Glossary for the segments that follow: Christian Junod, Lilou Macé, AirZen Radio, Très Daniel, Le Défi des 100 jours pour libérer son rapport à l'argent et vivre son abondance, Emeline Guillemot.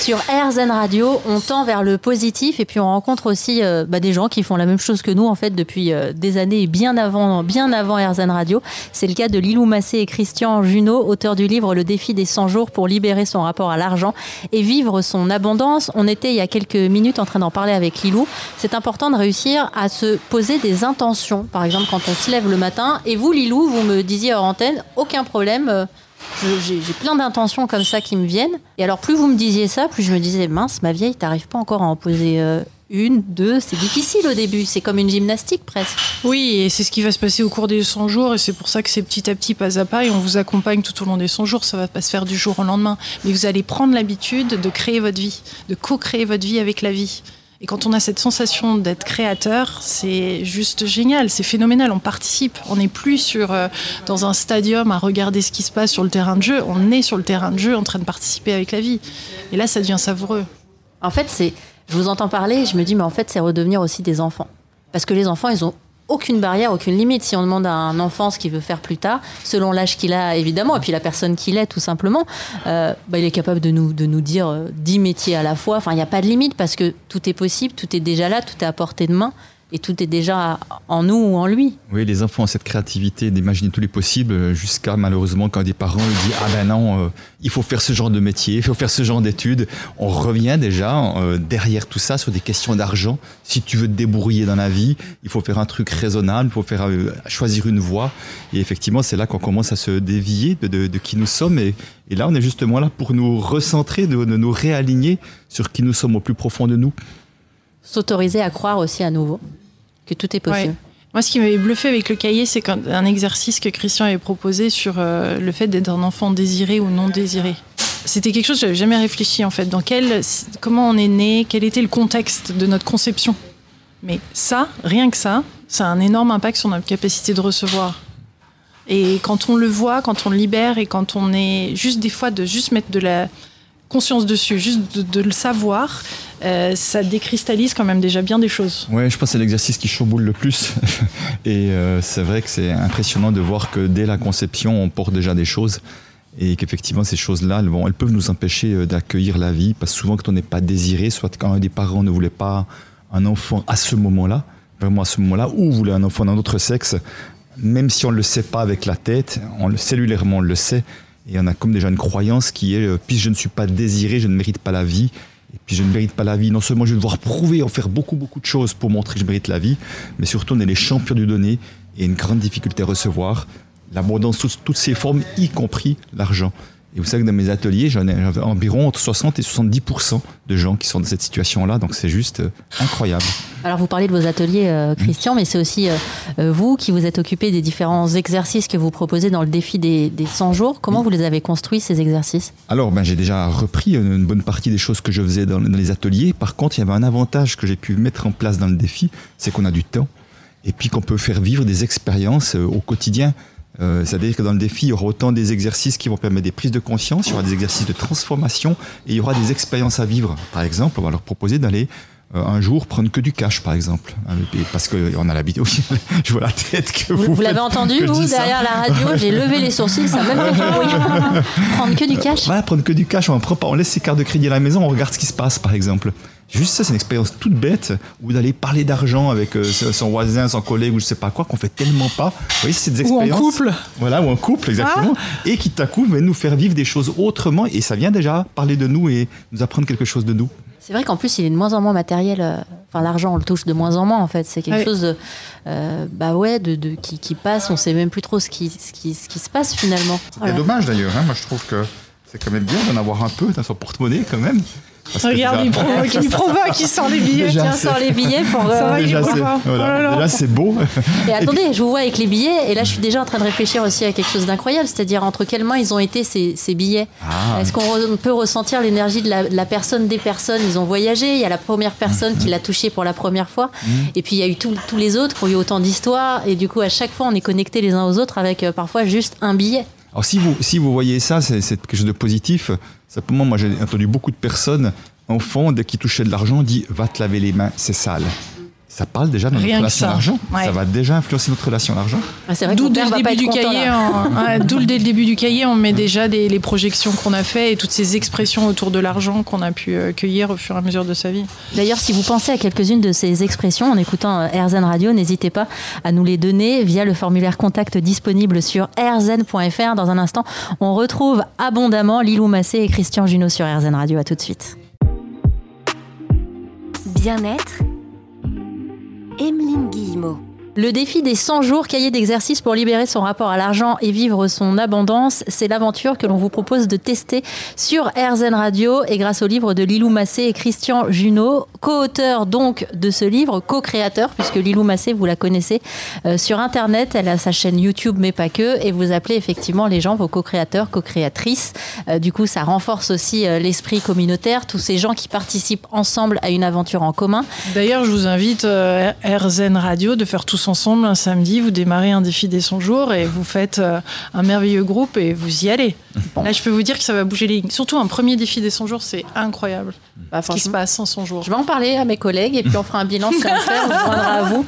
Sur AirZen Radio, on tend vers le positif et puis on rencontre aussi des gens qui font la même chose que nous en fait depuis des années, bien avant AirZen Radio. C'est le cas de Lilou Macé et Christian Junod, auteurs du livre Le Défi des 100 jours pour libérer son rapport à l'argent et vivre son abondance. On était il y a quelques minutes en train d'en parler avec Lilou. C'est important de réussir à se poser des intentions. Par exemple, quand on se lève le matin, et vous Lilou, vous me disiez hors antenne, aucun problème. J'ai plein d'intentions comme ça qui me viennent. Et alors, plus vous me disiez ça, plus je me disais, mince, ma vieille, t'arrives pas encore à en poser une, deux. C'est difficile au début, c'est comme une gymnastique presque. Oui, et c'est ce qui va se passer au cours des 100 jours. Et c'est pour ça que c'est petit à petit, pas à pas. Et on vous accompagne tout au long des 100 jours. Ça va pas se faire du jour au lendemain. Mais vous allez prendre l'habitude de créer votre vie, de co-créer votre vie avec la vie. Et quand on a cette sensation d'être créateur, c'est juste génial, c'est phénoménal, on participe. On n'est plus dans un stadium à regarder ce qui se passe sur le terrain de jeu, on est sur le terrain de jeu en train de participer avec la vie. Et là, ça devient savoureux. En fait, je vous entends parler et je me dis, mais en fait, c'est redevenir aussi des enfants. Parce que les enfants, ils ont aucune barrière, aucune limite. Si on demande à un enfant ce qu'il veut faire plus tard, selon l'âge qu'il a évidemment, et puis la personne qu'il est tout simplement, il est capable de nous dire 10 métiers à la fois. Enfin, il n'y a pas de limite parce que tout est possible, tout est déjà là, tout est à portée de main et tout est déjà en nous ou en lui. Oui, les enfants ont cette créativité d'imaginer tous les possibles jusqu'à malheureusement quand des parents lui disent « Ah ben non, il faut faire ce genre de métier, il faut faire ce genre d'études ». On revient déjà derrière tout ça sur des questions d'argent. Si tu veux te débrouiller dans la vie, il faut faire un truc raisonnable, il faut choisir une voie. Et effectivement, c'est là qu'on commence à se dévier de qui nous sommes. Et là, on est justement là pour nous recentrer, de nous réaligner sur qui nous sommes au plus profond de nous. S'autoriser à croire aussi à nouveau que tout est possible. Ouais. Moi, ce qui m'avait bluffé avec le cahier, c'est un exercice que Christian avait proposé sur le fait d'être un enfant désiré ou non désiré. C'était quelque chose que je n'avais jamais réfléchi, en fait. Comment on est né, quel était le contexte de notre conception. Mais ça, rien que ça a un énorme impact sur notre capacité de recevoir. Et quand on le voit, quand on le libère et quand on est juste des fois de juste mettre de la conscience dessus, juste de le savoir, ça décristallise quand même déjà bien des choses. Oui, je pense que c'est l'exercice qui chamboule le plus. Et c'est vrai que c'est impressionnant de voir que dès la conception, on porte déjà des choses. Et qu'effectivement, ces choses-là, elles peuvent nous empêcher d'accueillir la vie. Parce que souvent, quand on n'est pas désiré, soit quand un des parents ne voulait pas un enfant à ce moment-là, vraiment à ce moment-là, ou voulait un enfant d'un autre sexe, même si on ne le sait pas avec la tête, cellulairement on le sait, et on a comme déjà une croyance qui est « puis je ne suis pas désiré, je ne mérite pas la vie ». Et puis je ne mérite pas la vie. Non seulement je vais devoir prouver, en faire beaucoup de choses pour montrer que je mérite la vie, mais surtout on est les champions du donner et une grande difficulté à recevoir. L'abondance sous toutes ses formes, y compris l'argent. Et vous savez que dans mes ateliers, j'en ai environ entre 60 et 70% de gens qui sont dans cette situation-là. Donc c'est juste incroyable. Alors vous parlez de vos ateliers, Christian, mais c'est aussi vous qui vous êtes occupé des différents exercices que vous proposez dans le défi des 100 jours. Comment vous les avez construits, ces exercices ? Alors j'ai déjà repris une bonne partie des choses que je faisais dans les ateliers. Par contre, il y avait un avantage que j'ai pu mettre en place dans le défi, c'est qu'on a du temps et puis qu'on peut faire vivre des expériences au quotidien. C'est-à-dire que dans le défi, il y aura autant des exercices qui vont permettre des prises de conscience, il y aura des exercices de transformation et il y aura des expériences à vivre. Par exemple, on va leur proposer d'aller un jour prendre que du cash, par exemple. Parce qu'on a l'habitude. Je vois la tête que vous l'avez entendu, vous, derrière la radio, j'ai levé les sourcils, ça m'a même fait du bruit. Prendre que du cash. Voilà, prendre que du cash, on laisse ses cartes de crédit à la maison, on regarde ce qui se passe, par exemple. Juste ça, c'est une expérience toute bête où d'aller parler d'argent avec son voisin, son collègue ou je sais pas quoi qu'on fait tellement pas. Vous voyez, c'est des expériences. Ou en couple. Voilà, ou en couple, exactement. Ah. Et qui, d'un coup, va nous faire vivre des choses autrement et ça vient déjà parler de nous et nous apprendre quelque chose de nous. C'est vrai qu'en plus, il est de moins en moins matériel. Enfin, l'argent, on le touche de moins en moins, en fait. C'est quelque chose qui passe. On ne sait même plus trop ce qui se passe, finalement. C'est dommage, d'ailleurs. Hein. Moi, je trouve que c'est quand même bien d'en avoir un peu dans son porte-monnaie, quand même. Regarde, il provoque, il sort les billets. Tiens, sort les billets pour... Déjà, c'est beau. Et attendez, je vous vois avec les billets, et là, je suis déjà en train de réfléchir aussi à quelque chose d'incroyable, c'est-à-dire entre quelles mains ils ont été ces billets. Ah. Est-ce qu'on peut ressentir l'énergie de la personne, des personnes ? Ils ont voyagé, il y a la première personne qui l'a touché pour la première fois, et puis il y a eu tous les autres qui ont eu autant d'histoires, et du coup, à chaque fois, on est connectés les uns aux autres avec parfois juste un billet. Alors si vous voyez ça, c'est quelque chose de positif. Simplement, moi j'ai entendu beaucoup de personnes, enfants, dès qu'ils touchaient de l'argent, disent « va te laver les mains, c'est sale ». ça parle déjà de notre relation à l'argent. Ouais. Ça va déjà influencer notre relation à l'argent. Ah, c'est vrai d'où, dès le début du cahier, dès le début du cahier, on met déjà les projections qu'on a fait et toutes ces expressions autour de l'argent qu'on a pu cueillir au fur et à mesure de sa vie. D'ailleurs, si vous pensez à quelques-unes de ces expressions en écoutant AirZen Radio, n'hésitez pas à nous les donner via le formulaire contact disponible sur airzen.fr. Dans un instant, on retrouve abondamment Lilou Macé et Christian Junod sur AirZen Radio. À tout de suite. Bien-être, Emeline Guillemot. Le défi des 100 jours, cahier d'exercice pour libérer son rapport à l'argent et vivre son abondance, c'est l'aventure que l'on vous propose de tester sur AirZen Radio et grâce au livre de Lilou Macé et Christian Junod, co-auteur donc de ce livre, co-créateur, puisque Lilou Macé, vous la connaissez sur Internet, elle a sa chaîne YouTube mais pas que, et vous appelez effectivement les gens vos co-créateurs, co-créatrices. Du coup, ça renforce aussi l'esprit communautaire, tous ces gens qui participent ensemble à une aventure en commun. D'ailleurs, je vous invite AirZen Radio de faire tout ensemble un samedi, vous démarrez un défi des 100 jours et vous faites un merveilleux groupe et vous y allez. Bon. Là, je peux vous dire que ça va bouger les lignes. Surtout un premier défi des 100 jours, c'est incroyable. Bah, ce qui se passe en 100 jours. Je vais en parler à mes collègues et puis on fera un bilan si on le fait, on prendra à vous.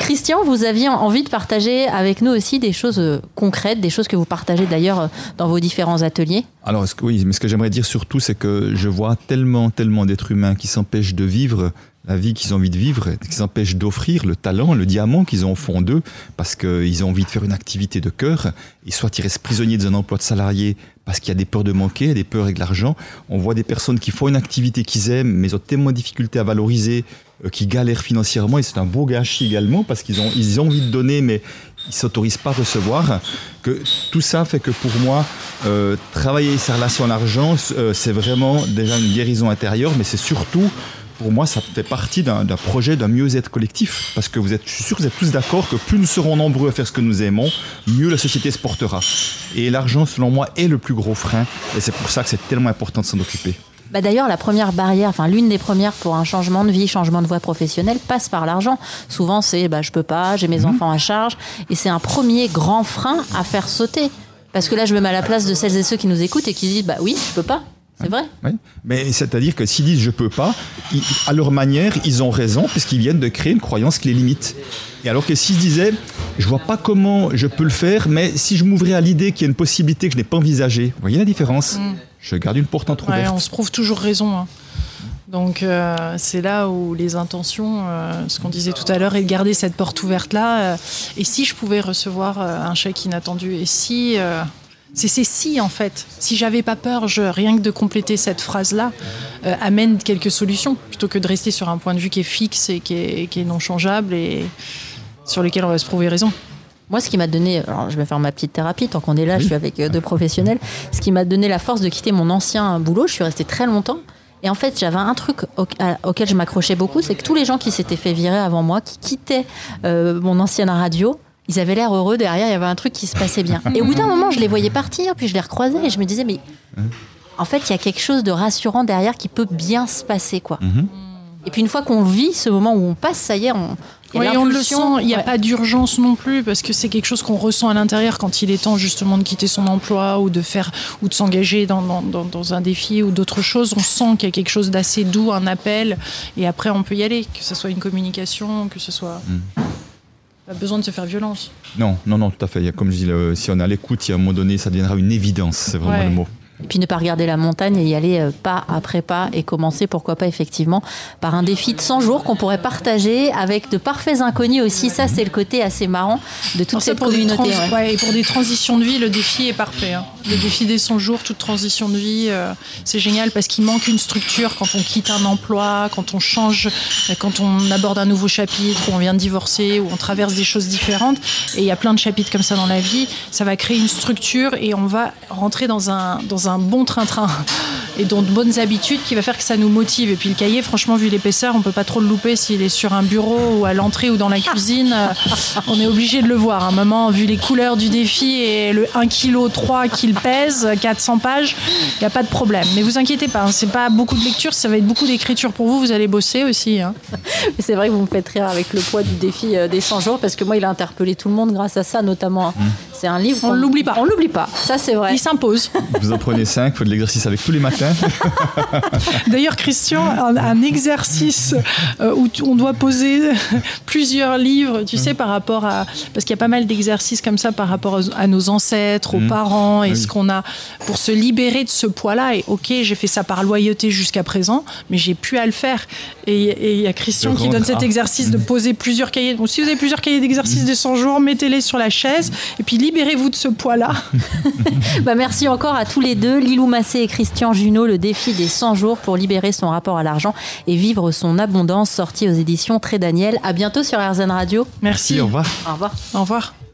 Christian, vous aviez envie de partager avec nous aussi des choses concrètes, des choses que vous partagez d'ailleurs dans vos différents ateliers. Alors, oui, mais ce que j'aimerais dire surtout, c'est que je vois tellement d'êtres humains qui s'empêchent de vivre la vie qu'ils ont envie de vivre, qui s'empêchent d'offrir le talent, le diamant qu'ils ont au fond d'eux, parce qu'ils ont envie de faire une activité de cœur, et soit ils restent prisonniers d'un emploi de salarié parce qu'il y a des peurs de manquer, des peurs avec l'argent. On voit des personnes qui font une activité qu'ils aiment, mais ont tellement de difficultés à valoriser, qui galèrent financièrement, et c'est un beau gâchis également, parce qu'ils ont envie de donner, mais ils ne s'autorisent pas à recevoir. Que tout ça fait que pour moi, travailler sa relation à l'argent, c'est vraiment déjà une guérison intérieure, mais c'est surtout... Pour moi, ça fait partie d'un projet, d'un mieux-être collectif. Parce que je suis sûr que vous êtes tous d'accord que plus nous serons nombreux à faire ce que nous aimons, mieux la société se portera. Et l'argent, selon moi, est le plus gros frein. Et c'est pour ça que c'est tellement important de s'en occuper. Bah d'ailleurs, la première barrière, enfin l'une des premières pour un changement de vie, changement de voie professionnelle, passe par l'argent. Souvent, c'est je peux pas, j'ai mes enfants à charge. Et c'est un premier grand frein à faire sauter. Parce que là, je me mets à la place de celles et ceux qui nous écoutent et qui disent bah oui, je peux pas. C'est vrai. Oui. Mais c'est-à-dire que s'ils disent « je peux pas », à leur manière, ils ont raison puisqu'ils viennent de créer une croyance qui les limite. Et alors que s'ils disaient « je vois pas comment je peux le faire, mais si je m'ouvrais à l'idée qu'il y a une possibilité que je n'ai pas envisagée », vous voyez la différence ? Je garde une porte entrouverte. Ouais, on se trouve toujours raison. Hein. Donc c'est là où les intentions, ce qu'on disait tout à l'heure, est de garder cette porte ouverte-là. Et si je pouvais recevoir un chèque inattendu ? Et si... C'est si, en fait. Si j'avais pas peur, rien que de compléter cette phrase-là amène quelques solutions, plutôt que de rester sur un point de vue qui est fixe et qui est non changeable et sur lequel on va se prouver raison. Moi, ce qui m'a donné... Alors, je vais faire ma petite thérapie. Tant qu'on est là, je suis avec deux professionnels. Ce qui m'a donné la force de quitter mon ancien boulot, je suis restée très longtemps. Et en fait, j'avais un truc auquel je m'accrochais beaucoup, c'est que tous les gens qui s'étaient fait virer avant moi, qui quittaient mon ancienne radio... Ils avaient l'air heureux derrière, il y avait un truc qui se passait bien. Et au bout d'un moment, je les voyais partir, puis je les recroisais et je me disais, mais en fait, il y a quelque chose de rassurant derrière qui peut bien se passer, quoi. Mm-hmm. Et puis une fois qu'on vit ce moment où on passe, ça y est, on le sent. Il n'y a pas d'urgence non plus, parce que c'est quelque chose qu'on ressent à l'intérieur quand il est temps justement de quitter son emploi ou de s'engager dans un défi ou d'autres choses. On sent qu'il y a quelque chose d'assez doux, un appel, et après on peut y aller, que ce soit une communication, que ce soit... Pas besoin de se faire violence. Non, tout à fait. Comme je dis, si on est à l'écoute, il y a un moment donné, ça deviendra une évidence. C'est vraiment le mot. Et puis ne pas regarder la montagne et y aller pas après pas et commencer, pourquoi pas effectivement, par un défi de 100 jours qu'on pourrait partager avec de parfaits inconnus aussi. Ça, c'est le côté assez marrant de toute cette communauté. Et pour des transitions de vie, le défi est parfait. Hein. Le défi des 100 jours, toute transition de vie, c'est génial parce qu'il manque une structure quand on quitte un emploi, quand on change, quand on aborde un nouveau chapitre, où on vient de divorcer, où on traverse des choses différentes. Et il y a plein de chapitres comme ça dans la vie. Ça va créer une structure et on va rentrer dans un bon train-train et dans de bonnes habitudes qui va faire que ça nous motive. Et puis le cahier, franchement, vu l'épaisseur, on peut pas trop le louper. S'il est sur un bureau ou à l'entrée ou dans la cuisine, on est obligé de le voir. À un moment, vu les couleurs du défi et le 1,3 kg qu'il pèse, 400 pages, il n'y a pas de problème. Mais vous inquiétez pas, hein, c'est pas beaucoup de lecture, ça va être beaucoup d'écriture pour vous. Vous allez bosser aussi. Hein. C'est vrai que vous me faites rire avec le poids du défi des 100 jours parce que moi, il a interpellé tout le monde grâce à ça, notamment. C'est un livre. On l'oublie pas. Ça, c'est vrai. Il s'impose. Vous en prenez 5, vous faites de l'exercice avec tous les matins. ça. D'ailleurs, Christian, un exercice où on doit poser plusieurs livres, tu sais, par rapport à... Parce qu'il y a pas mal d'exercices comme ça par rapport à nos ancêtres, aux parents, et ce qu'on a pour se libérer de ce poids-là. Et ok, j'ai fait ça par loyauté jusqu'à présent, mais j'ai pu à le faire. Et il y a Christian qui donne cet exercice de poser plusieurs cahiers. Donc, si vous avez plusieurs cahiers d'exercices des 100 jours, mettez-les sur la chaise et puis libérez-vous de ce poids-là. Bah, merci encore à tous les deux, Lilou Macé et Christian Junod, Le Défi des 100 jours pour libérer son rapport à l'argent et vivre son abondance, sorti aux éditions Très Daniel. À bientôt sur AirZen Radio. Merci. Au revoir. Au revoir. Au revoir.